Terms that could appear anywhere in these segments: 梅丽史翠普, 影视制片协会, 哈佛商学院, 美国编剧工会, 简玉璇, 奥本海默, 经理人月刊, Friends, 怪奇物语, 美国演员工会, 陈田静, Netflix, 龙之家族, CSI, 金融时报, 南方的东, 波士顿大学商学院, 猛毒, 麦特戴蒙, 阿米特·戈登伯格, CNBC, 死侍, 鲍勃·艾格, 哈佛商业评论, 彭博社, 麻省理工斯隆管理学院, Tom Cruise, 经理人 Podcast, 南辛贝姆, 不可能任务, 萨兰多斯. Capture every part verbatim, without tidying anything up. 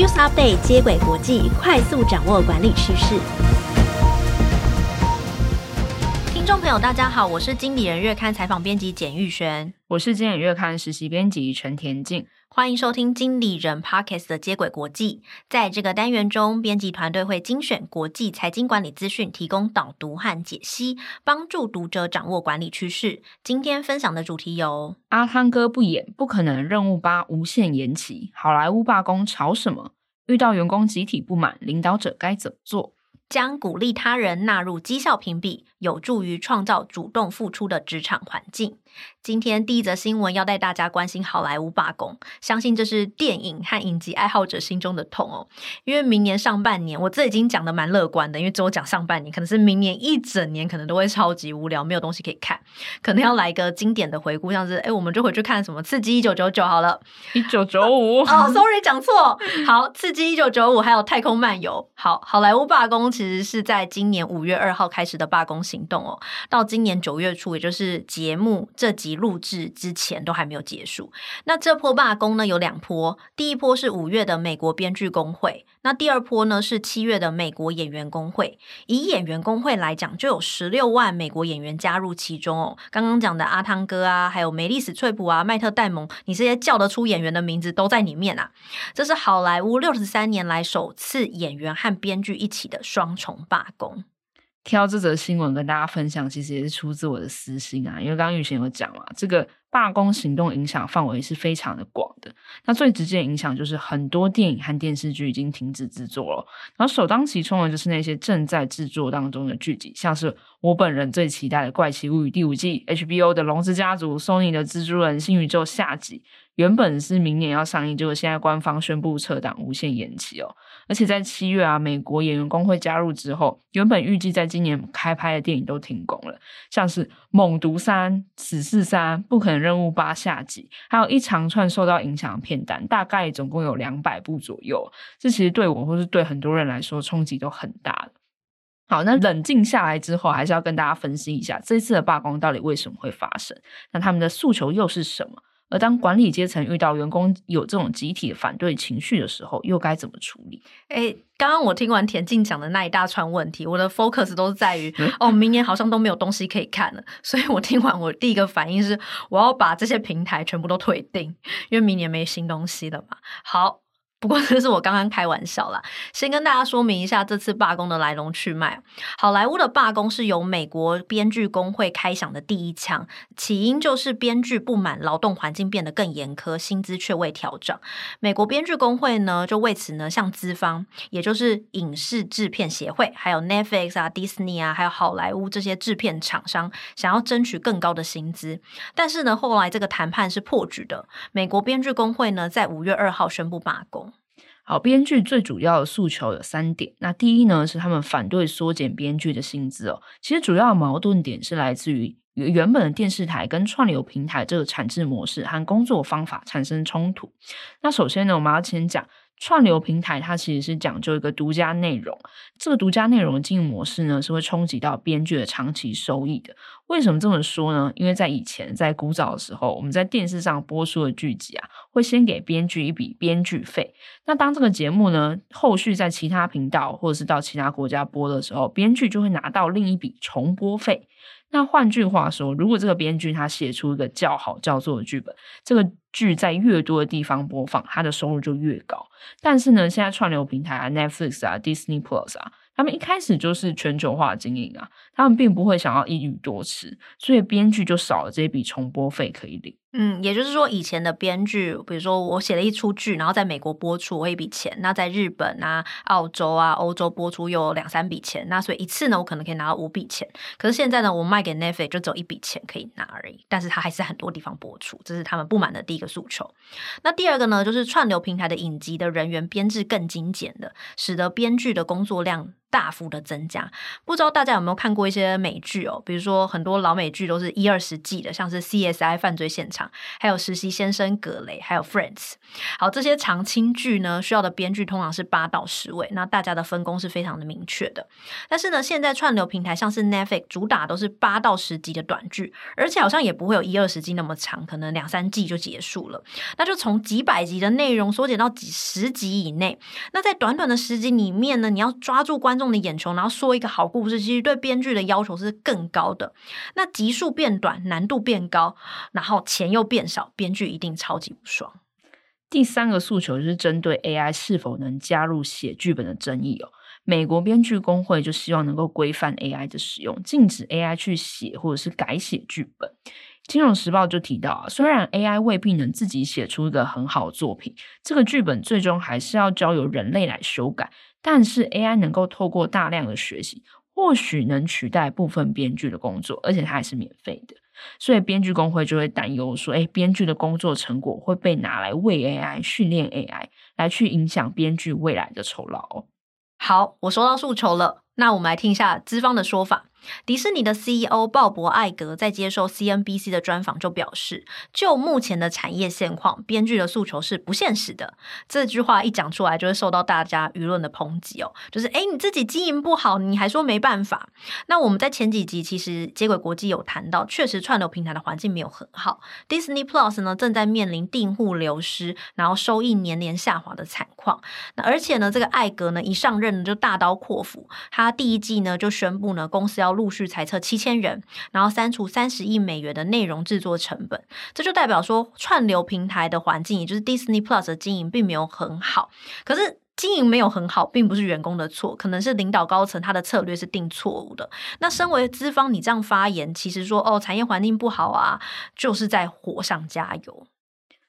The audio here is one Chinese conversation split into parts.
News Update 接轨国际，快速掌握管理趋势。听众朋友，大家好，我是经理人月刊采访编辑简玉璇，我是经理人月刊实习编辑陈田静。欢迎收听经理人 Podcast 的接轨国际。在这个单元中，编辑团队会精选国际财经管理资讯，提供导读和解析，帮助读者掌握管理趋势。今天分享的主题有：阿汤哥不演不可能任务八无限延期，好莱坞罢工吵什么？遇到员工集体不满，领导者该怎么做？将鼓励他人纳入绩效评比，有助于创造主动付出的职场环境。今天第一则新闻要带大家关心好莱坞罢工，相信这是电影和影集爱好者心中的痛哦。因为明年上半年，我这已经讲的蛮乐观的，因为只有讲上半年，可能是明年一整年可能都会超级无聊，没有东西可以看，可能要来一个经典的回顾，像是哎，我们就回去看什么《刺激一九九九》好了，一九九五 哦 sorry 讲错，好，《刺激一九九五》还有《太空漫游》。好，好莱坞罢工其实是在今年五月二号开始的罢工行动哦，到今年九月初，也就是节目这集录制之前都还没有结束。那这波罢工呢有两波，第一波是五月的美国编剧工会，那第二波呢是七月的美国演员工会。以演员工会来讲，就有十六万美国演员加入其中哦。刚刚讲的阿汤哥啊，还有梅丽史翠普啊、麦特戴蒙，你这些叫得出演员的名字都在里面啊。这是好莱坞六十三年来首次演员和编剧一起的双重罢工。挑这则新闻跟大家分享，其实也是出自我的私心啊，因为刚刚玉贤有讲嘛，这个罢工行动影响范围是非常的广的。那最直接的影响就是很多电影和电视剧已经停止制作了，然后首当其冲的就是那些正在制作当中的剧集，像是我本人最期待的《怪奇物语》第五季、H B O 的《龙之家族》、Sony 的《蜘蛛人：新宇宙》下集，原本是明年要上映，结果现在官方宣布撤档无限延期哦。而且在七月啊，美国演员工会加入之后，原本预计在今年开拍的电影都停工了，像是《猛毒三》、《死侍三》、《不可能任务八》下集，还有一长串受到影响的片单，大概总共有两百部左右。这其实对我或是对很多人来说冲击都很大的。好，那冷静下来之后，还是要跟大家分析一下这次的罢工到底为什么会发生，那他们的诉求又是什么，而当管理阶层遇到员工有这种集体反对情绪的时候，又该怎么处理？欸，刚刚我听完田静讲的那一大串问题，我的 focus 都是在于、嗯、哦，明年好像都没有东西可以看了，所以我听完我第一个反应是，我要把这些平台全部都退订，因为明年没新东西了嘛。好，不过这是我刚刚开玩笑啦，先跟大家说明一下这次罢工的来龙去脉。好莱坞的罢工是由美国编剧工会开响的第一枪，起因就是编剧不满劳动环境变得更严苛，薪资却未调整。美国编剧工会呢就为此呢向资方，也就是影视制片协会，还有 Netflix 啊、Disney 啊，还有好莱坞这些制片厂商，想要争取更高的薪资。但是呢，后来这个谈判是破局的，美国编剧工会呢在五月二号宣布罢工。好，编剧最主要的诉求有三点。那第一呢，是他们反对缩减编剧的薪资哦。其实主要的矛盾点是来自于原本的电视台跟串流平台这个产制模式和工作方法产生冲突。那首先呢，我们要先讲串流平台，它其实是讲究一个独家内容，这个独家内容的经营模式呢，是会冲击到编剧的长期收益的。为什么这么说呢？因为在以前，在古早的时候，我们在电视上播出的剧集啊，会先给编剧一笔编剧费，那当这个节目呢后续在其他频道或者是到其他国家播的时候，编剧就会拿到另一笔重播费。那换句话说，如果这个编剧他写出一个叫好叫座的剧本，这个剧在越多的地方播放，他的收入就越高。但是呢，现在串流平台啊 Netflix 啊 Disney Plus 啊，他们一开始就是全球化经营啊，他们并不会想要一语多吃，所以编剧就少了这笔重播费可以领。嗯，也就是说，以前的编剧，比如说我写了一出剧，然后在美国播出，我一笔钱；那在日本啊、澳洲啊、欧洲播出又有两三笔钱，那所以一次呢，我可能可以拿到五笔钱。可是现在呢，我卖给 Netflix 就只有一笔钱可以拿而已，但是它还是很多地方播出，这是他们不满的第一个诉求。那第二个呢，就是串流平台的影集的人员编制更精简的，使得编剧的工作量大幅的增加。不知道大家有没有看过一些美剧哦，比如说很多老美剧都是一二十季的，像是 C S I 犯罪现场。场，还有实习先生格雷，还有 Friends。 好，这些长青剧呢需要的编剧通常是八到十位，那大家的分工是非常的明确的。但是呢，现在串流平台像是 Netflix 主打都是八到十集的短剧，而且好像也不会有一二十集那么长，可能两三季就结束了，那就从几百集的内容缩减到几十集以内。那在短短的十集里面呢，你要抓住观众的眼球，然后说一个好故事，其实对编剧的要求是更高的。那集数变短，难度变高，然后钱又变少，编剧一定超级不爽。第三个诉求就是针对 A I 是否能加入写剧本的争议哦。美国编剧工会就希望能够规范 A I 的使用，禁止 A I 去写或者是改写剧本。金融时报就提到啊，虽然 A I 未必能自己写出一个很好的作品，这个剧本最终还是要交由人类来修改，但是 A I 能够透过大量的学习，或许能取代部分编剧的工作，而且它还是免费的。所以编剧工会就会担忧说，诶，编剧的工作成果会被拿来喂 A I 训练 A I， 来去影响编剧未来的酬劳哦。好，我收到诉求了，那我们来听一下资方的说法。迪士尼的 C E O 鲍勃·艾格在接受 C N B C 的专访就表示，就目前的产业现况，编剧的诉求是不现实的。这句话一讲出来，就会受到大家舆论的抨击哦，就是诶你自己经营不好，你还说没办法。那我们在前几集其实接轨国际有谈到，确实串流平台的环境没有很好， Disney Plus 呢正在面临订户流失，然后收益年年下滑的惨况。那而且呢，这个艾格呢一上任就大刀阔斧，他第一季呢就宣布呢，公司要陆续裁撤七千人，然后删除三十亿美元的内容制作成本。这就代表说，串流平台的环境，也就是 Disney Plus 的经营并没有很好。可是经营没有很好，并不是员工的错，可能是领导高层他的策略是定错误的。那身为资方，你这样发言，其实说哦，产业环境不好啊，就是在火上加油。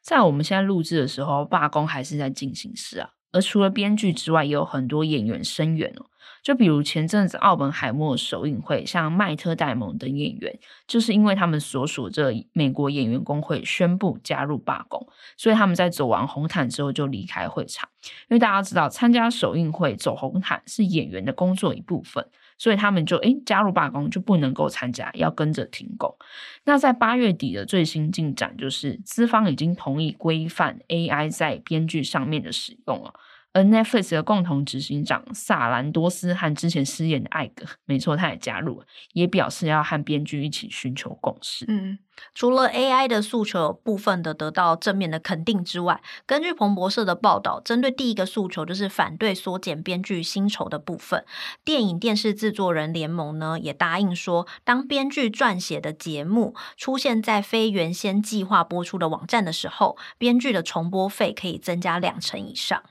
在我们现在录制的时候，罢工还是在进行时啊。而除了编剧之外，也有很多演员声援哦。就比如前阵子奥本海默首映会，像迈特·戴蒙等演员，就是因为他们所属这美国演员工会宣布加入罢工，所以他们在走完红毯之后就离开会场。因为大家知道，参加首映会走红毯是演员的工作一部分，所以他们就诶加入罢工，就不能够参加，要跟着停工。那在八月底的最新进展就是，资方已经同意规范 A I 在编剧上面的使用了。而 Netflix 的共同执行长萨兰多斯和之前失言的艾格，没错，他也加入了，也表示要和编剧一起寻求共识。嗯，除了 A I 的诉求部分的得到正面的肯定之外，根据彭博社的报道，针对第一个诉求就是反对缩减编剧薪酬的部分，电影电视制作人联盟呢也答应说，当编剧撰写的节目出现在非原先计划播出的网站的时候，编剧的重播费可以增加两成以上。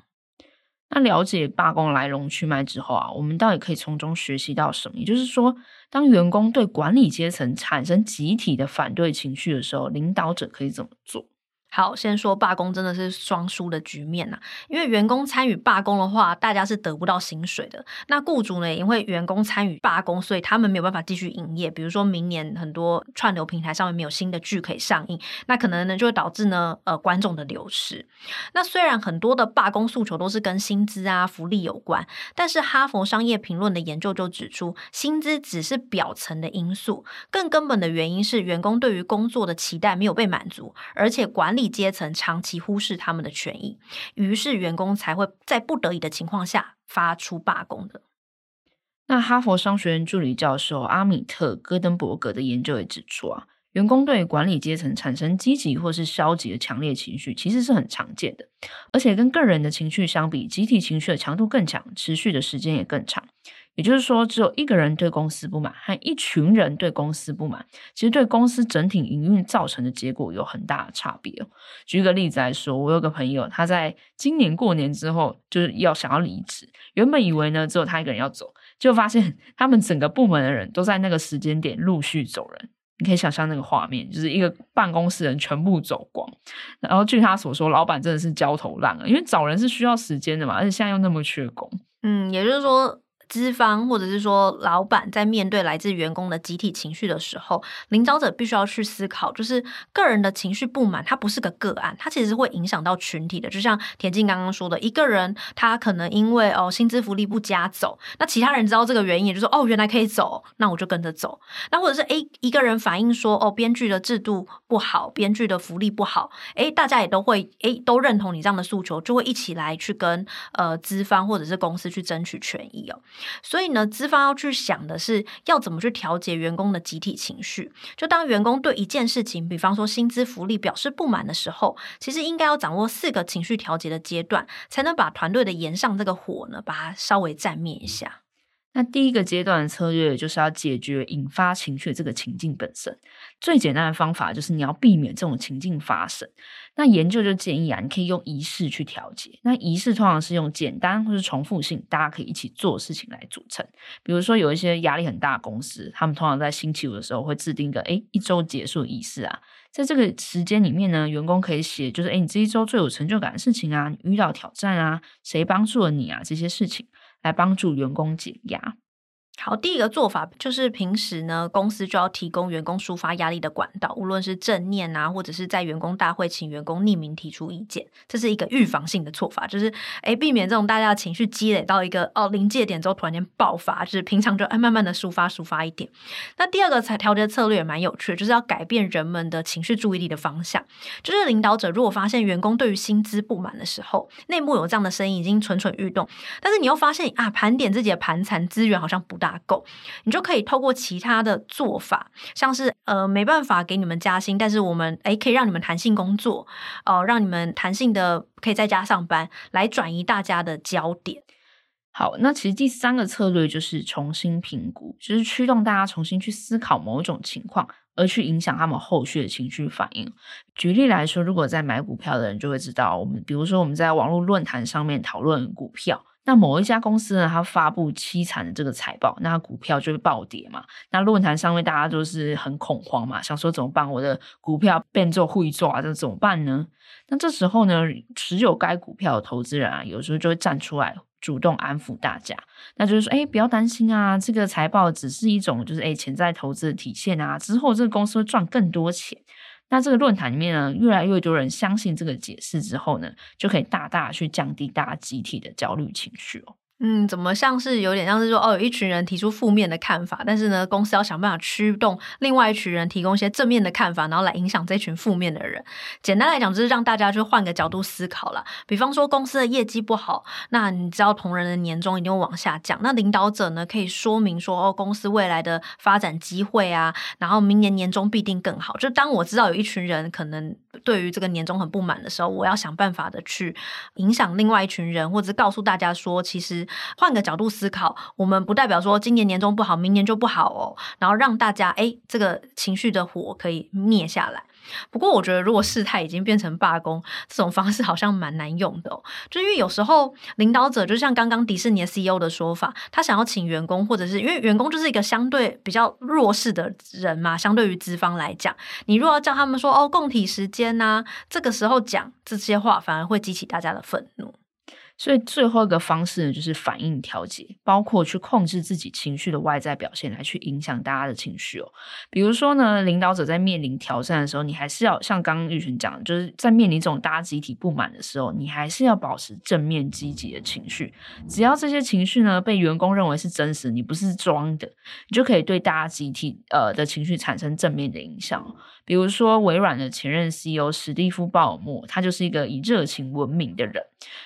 那了解罢工来龙去脉之后啊，我们到底可以从中学习到什么？也就是说，当员工对管理阶层产生集体的反对情绪的时候，领导者可以怎么做？好，先说罢工真的是双输的局面呐、啊，因为员工参与罢工的话，大家是得不到薪水的。那雇主呢，因为员工参与罢工，所以他们没有办法继续营业。比如说明年很多串流平台上面没有新的剧可以上映，那可能呢就会导致呢呃观众的流失。那虽然很多的罢工诉求都是跟薪资啊福利有关，但是哈佛商业评论的研究就指出，薪资只是表层的因素，更根本的原因是员工对于工作的期待没有被满足，而且管理阶层长期忽视他们的权益，于是员工才会在不得已的情况下发出罢工的。那哈佛商学院助理教授阿米特·戈登伯格的研究也指出啊，员工对管理阶层产生积极或是消极的强烈情绪其实是很常见的，而且跟个人的情绪相比，集体情绪的强度更强，持续的时间也更长。也就是说，只有一个人对公司不满和一群人对公司不满，其实对公司整体营运造成的结果有很大的差别哦。举个例子来说，我有个朋友，他在今年过年之后就是要想要离职，原本以为呢只有他一个人要走，就发现他们整个部门的人都在那个时间点陆续走人。你可以想象那个画面，就是一个办公室人全部走光。然后据他所说，老板真的是焦头烂额，因为找人是需要时间的嘛，而且现在又那么缺工。嗯，也就是说资方或者是说老板在面对来自员工的集体情绪的时候，领导者必须要去思考，就是个人的情绪不满它不是个个案，它其实会影响到群体的。就像田静刚刚说的，一个人他可能因为哦薪资福利不佳走，那其他人知道这个原因也就是哦原来可以走，那我就跟着走。那或者是诶一个人反映说哦编剧的制度不好，编剧的福利不好，诶大家也都会诶都认同你这样的诉求，就会一起来去跟呃资方或者是公司去争取权益哦。所以呢，资方要去想的是要怎么去调节员工的集体情绪。就当员工对一件事情，比方说薪资福利表示不满的时候，其实应该要掌握四个情绪调节的阶段，才能把团队的炎上这个火呢，把它稍微熄灭一下。那第一个阶段的策略就是要解决引发情绪这个情境本身。最简单的方法就是你要避免这种情境发生。那研究就建议啊，你可以用仪式去调节。那仪式通常是用简单或是重复性，大家可以一起做事情来组成。比如说有一些压力很大的公司，他们通常在星期五的时候会制定一个诶一周结束仪式啊。在这个时间里面呢，员工可以写就是诶你这一周最有成就感的事情啊，你遇到挑战啊，谁帮助了你啊，这些事情来帮助员工解压。好，第一个做法就是平时呢，公司就要提供员工抒发压力的管道，无论是正念啊，或者是在员工大会请员工匿名提出意见，这是一个预防性的做法，就是诶避免这种大家的情绪积累到一个哦临界点之后突然间爆发，就是平常就哎慢慢的抒发抒发一点。那第二个调节策略也蛮有趣的，就是要改变人们的情绪注意力的方向。就是领导者如果发现员工对于薪资不满的时候，内幕有这样的声音已经蠢蠢欲动，但是你又发现啊盘点自己的盘缠资源好像不大够，你就可以透过其他的做法，像是呃没办法给你们加薪，但是我们诶可以让你们弹性工作哦、呃，让你们弹性的可以在家上班，来转移大家的焦点。好，那其实第三个策略就是重新评估，就是驱动大家重新去思考某种情况，而去影响他们后续的情绪反应。举例来说，如果在买股票的人就会知道，我们比如说我们在网络论坛上面讨论股票，那某一家公司呢，它发布凄惨的这个财报，那股票就会暴跌嘛。那论坛上面大家就是很恐慌嘛，想说怎么办？我的股票变做汇抓，这怎么办呢？那这时候呢，持有该股票的投资人啊，有时候就会站出来，主动安抚大家，那就是说，哎，不要担心啊，这个财报只是一种就是哎潜在投资的体现啊，之后这个公司会赚更多钱。那这个论坛里面呢，越来越多人相信这个解释之后呢，就可以大大去降低大家集体的焦虑情绪哦。嗯，怎么像是有点像是说哦，有一群人提出负面的看法，但是呢，公司要想办法驱动另外一群人提供一些正面的看法，然后来影响这群负面的人。简单来讲，就是让大家就换个角度思考啦。比方说公司的业绩不好，那你知道同仁的年终一定会往下降，那领导者呢可以说明说哦，公司未来的发展机会啊，然后明年年终必定更好。就当我知道有一群人可能对于这个年终很不满的时候，我要想办法的去影响另外一群人，或者告诉大家说，其实换个角度思考，我们不代表说今年年终不好，明年就不好哦。然后让大家诶这个情绪的火可以灭下来。不过我觉得如果事态已经变成罢工，这种方式好像蛮难用的哦。就因为有时候领导者就像刚刚迪士尼的 C E O 的说法，他想要请员工，或者是因为员工就是一个相对比较弱势的人嘛，相对于资方来讲，你如果要叫他们说哦共体时间啊，这个时候讲这些话反而会激起大家的愤怒。所以最后一个方式呢，就是反应调节，包括去控制自己情绪的外在表现来去影响大家的情绪哦。比如说呢，领导者在面临挑战的时候，你还是要像刚刚玉璇讲的，就是在面临这种大家集体不满的时候，你还是要保持正面积极的情绪。只要这些情绪呢被员工认为是真实，你不是装的，你就可以对大家集体呃的情绪产生正面的影响哦。比如说微软的前任 C E O 史蒂夫鲍尔默，他就是一个以热情闻名的人，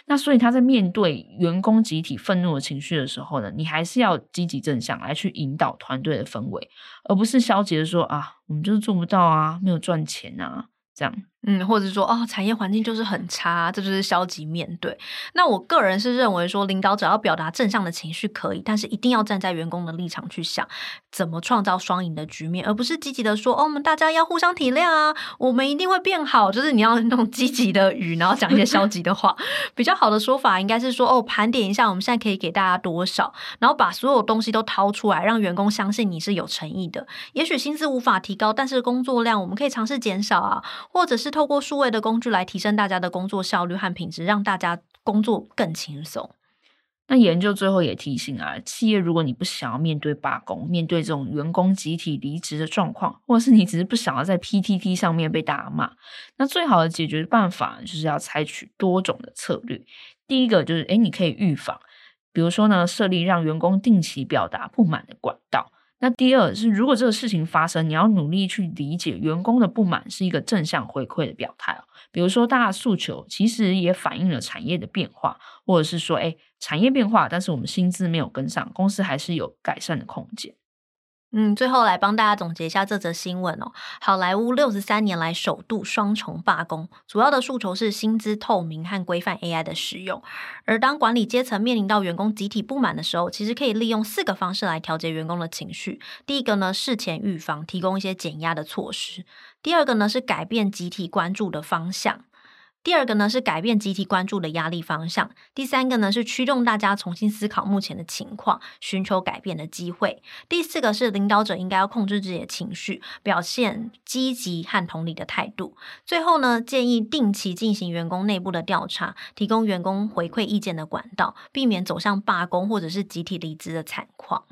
那所以他在面对员工集体愤怒的情绪的时候呢，你还是要积极正向来去引导团队的氛围，而不是消极的说啊我们就是做不到啊，没有赚钱啊这样。嗯，或者说哦，产业环境就是很差，这就是消极面对。那我个人是认为说，领导者要表达正向的情绪可以，但是一定要站在员工的立场去想怎么创造双赢的局面，而不是积极的说哦，我们大家要互相体谅啊，我们一定会变好。就是你要那种积极的语，然后讲一些消极的话。比较好的说法应该是说哦，盘点一下我们现在可以给大家多少，然后把所有东西都掏出来，让员工相信你是有诚意的。也许薪资无法提高，但是工作量我们可以尝试减少啊，或者是透过数位的工具来提升大家的工作效率和品质，让大家工作更轻松。那研究最后也提醒啊，企业如果你不想要面对罢工，面对这种员工集体离职的状况，或者是你只是不想要在 P T T 上面被大骂，那最好的解决办法就是要采取多种的策略。第一个就是诶你可以预防，比如说呢设立让员工定期表达不满的管道。那第二是，如果这个事情发生，你要努力去理解员工的不满是一个正向回馈的表态哦。比如说，大家诉求其实也反映了产业的变化，或者是说，哎，产业变化，但是我们薪资没有跟上，公司还是有改善的空间。嗯，最后来帮大家总结一下这则新闻哦。好莱坞六十三年来首度双重罢工，主要的诉求是薪资透明和规范 A I 的使用。而当管理阶层面临到员工集体不满的时候，其实可以利用四个方式来调节员工的情绪。第一个呢，事前预防，提供一些减压的措施。第二个呢，是改变集体关注的方向。第二个呢是改变集体关注的压力方向，第三个呢是驱动大家重新思考目前的情况，寻求改变的机会。第四个是领导者应该要控制自己的情绪，表现积极和同理的态度。最后呢，建议定期进行员工内部的调查，提供员工回馈意见的管道，避免走向罢工或者是集体离职的惨况。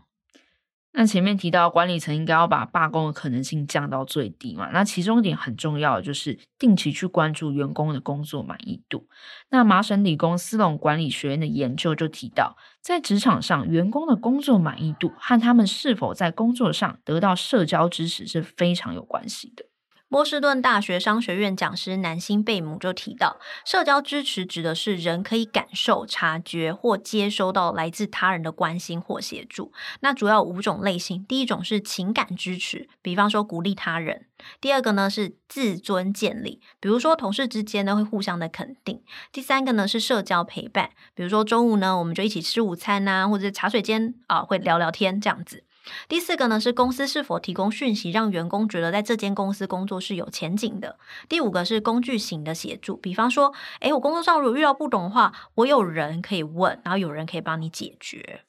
那前面提到管理层应该要把罢工的可能性降到最低嘛，那其中一点很重要的就是定期去关注员工的工作满意度。那麻省理工斯隆管理学院的研究就提到，在职场上员工的工作满意度和他们是否在工作上得到社交支持是非常有关系的。波士顿大学商学院讲师南辛贝姆就提到，社交支持指的是人可以感受、察觉或接收到来自他人的关心或协助。那主要有五种类型，第一种是情感支持，比方说鼓励他人。第二个呢是自尊建立，比如说同事之间呢会互相的肯定。第三个呢是社交陪伴，比如说中午呢我们就一起吃午餐啊，或者茶水间啊会聊聊天这样子。第四个呢是公司是否提供讯息让员工觉得在这间公司工作是有前景的。第五个是工具型的协助，比方说诶我工作上如果遇到不懂的话，我有人可以问，然后有人可以帮你解决。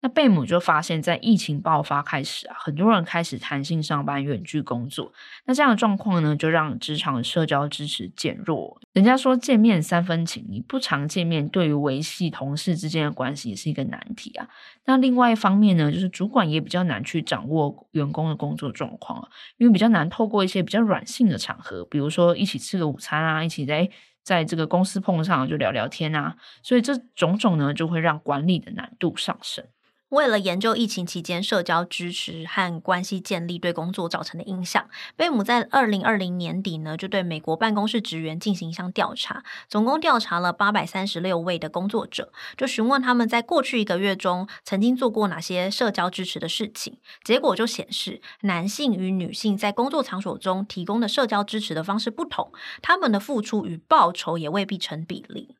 那贝姆就发现，在疫情爆发开始啊，很多人开始弹性上班、远距工作。那这样的状况呢，就让职场社交支持减弱。人家说见面三分情，你不常见面，对于维系同事之间的关系也是一个难题啊。那另外一方面呢，就是主管也比较难去掌握员工的工作状况啊，因为比较难透过一些比较软性的场合，比如说一起吃个午餐啊，一起在在这个公司碰上就聊聊天啊，所以这种种呢，就会让管理的难度上升。为了研究疫情期间社交支持和关系建立对工作造成的影响，贝姆在二零二零年底呢，就对美国办公室职员进行一项调查，总共调查了八百三十六位的工作者，就询问他们在过去一个月中曾经做过哪些社交支持的事情。结果就显示，男性与女性在工作场所中提供的社交支持的方式不同，他们的付出与报酬也未必成比例。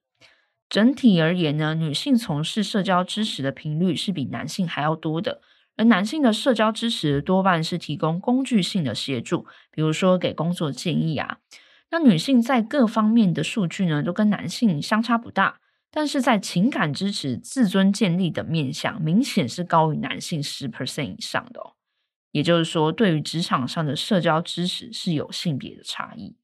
整体而言呢，女性从事社交支持的频率是比男性还要多的，而男性的社交支持多半是提供工具性的协助，比如说给工作建议啊。那女性在各方面的数据呢，都跟男性相差不大，但是在情感支持、自尊建立等面向，明显是高于男性 百分之十 以上的哦。也就是说，对于职场上的社交支持是有性别的差异。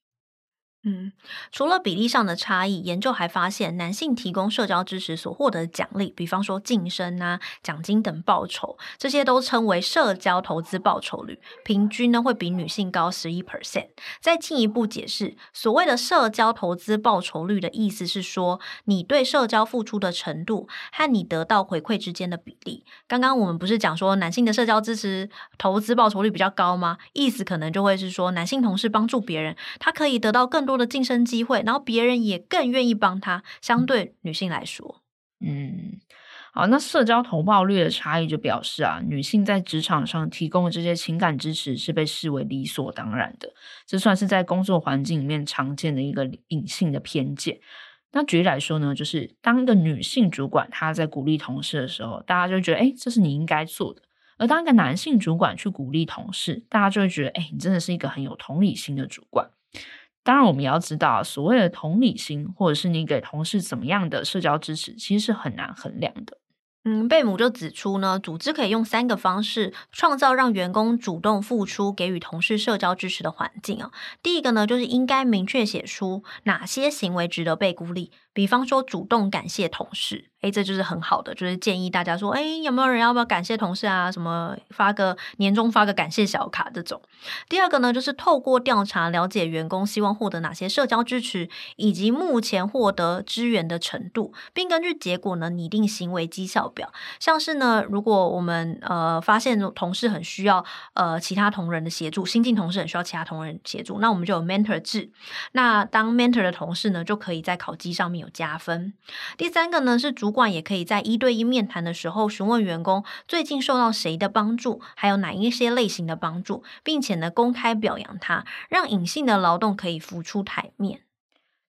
嗯，除了比例上的差异，研究还发现，男性提供社交支持所获得的奖励，比方说晋升啊、奖金等报酬，这些都称为社交投资报酬率，平均呢会比女性高 百分之十一。 再进一步解释，所谓的社交投资报酬率的意思是说，你对社交付出的程度和你得到回馈之间的比例。刚刚我们不是讲说男性的社交支持投资报酬率比较高吗？意思可能就会是说，男性同事帮助别人，他可以得到更多的晋升机会，然后别人也更愿意帮他，相对女性来说。嗯，好，那社交投报率的差异就表示啊，女性在职场上提供的这些情感支持是被视为理所当然的，这算是在工作环境里面常见的一个隐性的偏见。那举例来说呢，就是当一个女性主管她在鼓励同事的时候，大家就觉得哎，这是你应该做的；而当一个男性主管去鼓励同事，大家就会觉得哎，你真的是一个很有同理心的主管。当然我们也要知道，所谓的同理心或者是你给同事怎么样的社交支持，其实是很难衡量的。嗯，贝姆就指出呢，组织可以用三个方式创造让员工主动付出、给予同事社交支持的环境哦。第一个呢，就是应该明确写出哪些行为值得被鼓励，比方说主动感谢同事，哎，这就是很好的，就是建议大家说，哎，有没有人要不要感谢同事啊，什么发个年终发个感谢小卡这种。第二个呢，就是透过调查了解员工希望获得哪些社交支持，以及目前获得支援的程度，并根据结果呢拟定行为绩效表。像是呢，如果我们呃发现同事很需要呃其他同仁的协助，新进同事很需要其他同仁协助，那我们就有 mentor 制。那当 mentor 的同事呢，就可以在考绩上面有加分。第三个呢，是主管也可以在一对一面谈的时候询问员工最近受到谁的帮助，还有哪一些类型的帮助，并且呢公开表扬他，让隐性的劳动可以浮出台面。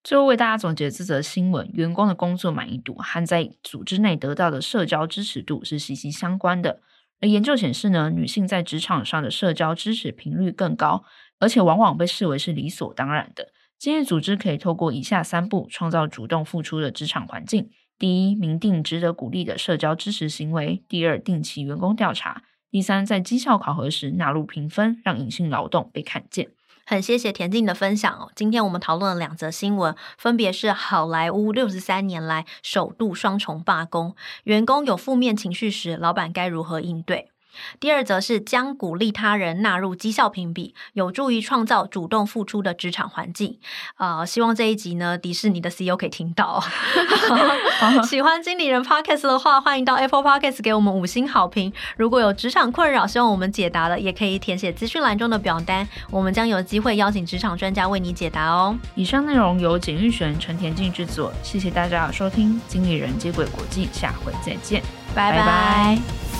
最后为大家总结这则新闻，员工的工作满意度和在组织内得到的社交支持度是息息相关的。而研究显示呢，女性在职场上的社交支持频率更高，而且往往被视为是理所当然的。建议组织可以透过以下三步创造主动付出的职场环境：第一，明定值得鼓励的社交支持行为；第二，定期员工调查；第三，在绩效考核时纳入评分，让隐性劳动被看见。很谢谢恬静的分享哦！今天我们讨论了两则新闻，分别是好莱坞六十三年来首度双重罢工，员工有负面情绪时，老板该如何应对？第二则是将鼓励他人纳入绩效评比，有助于创造主动付出的职场环境。呃，希望这一集呢，迪士尼的 C E O 可以听到。喜欢经理人 Podcast 的话，欢迎到 Apple Podcast 给我们五星好评。如果有职场困扰，希望我们解答了，也可以填写资讯栏中的表单，我们将有机会邀请职场专家为你解答哦。以上内容由简玉璇、陈恬静制作，谢谢大家的收听。经理人接轨国际，下回再见，拜拜。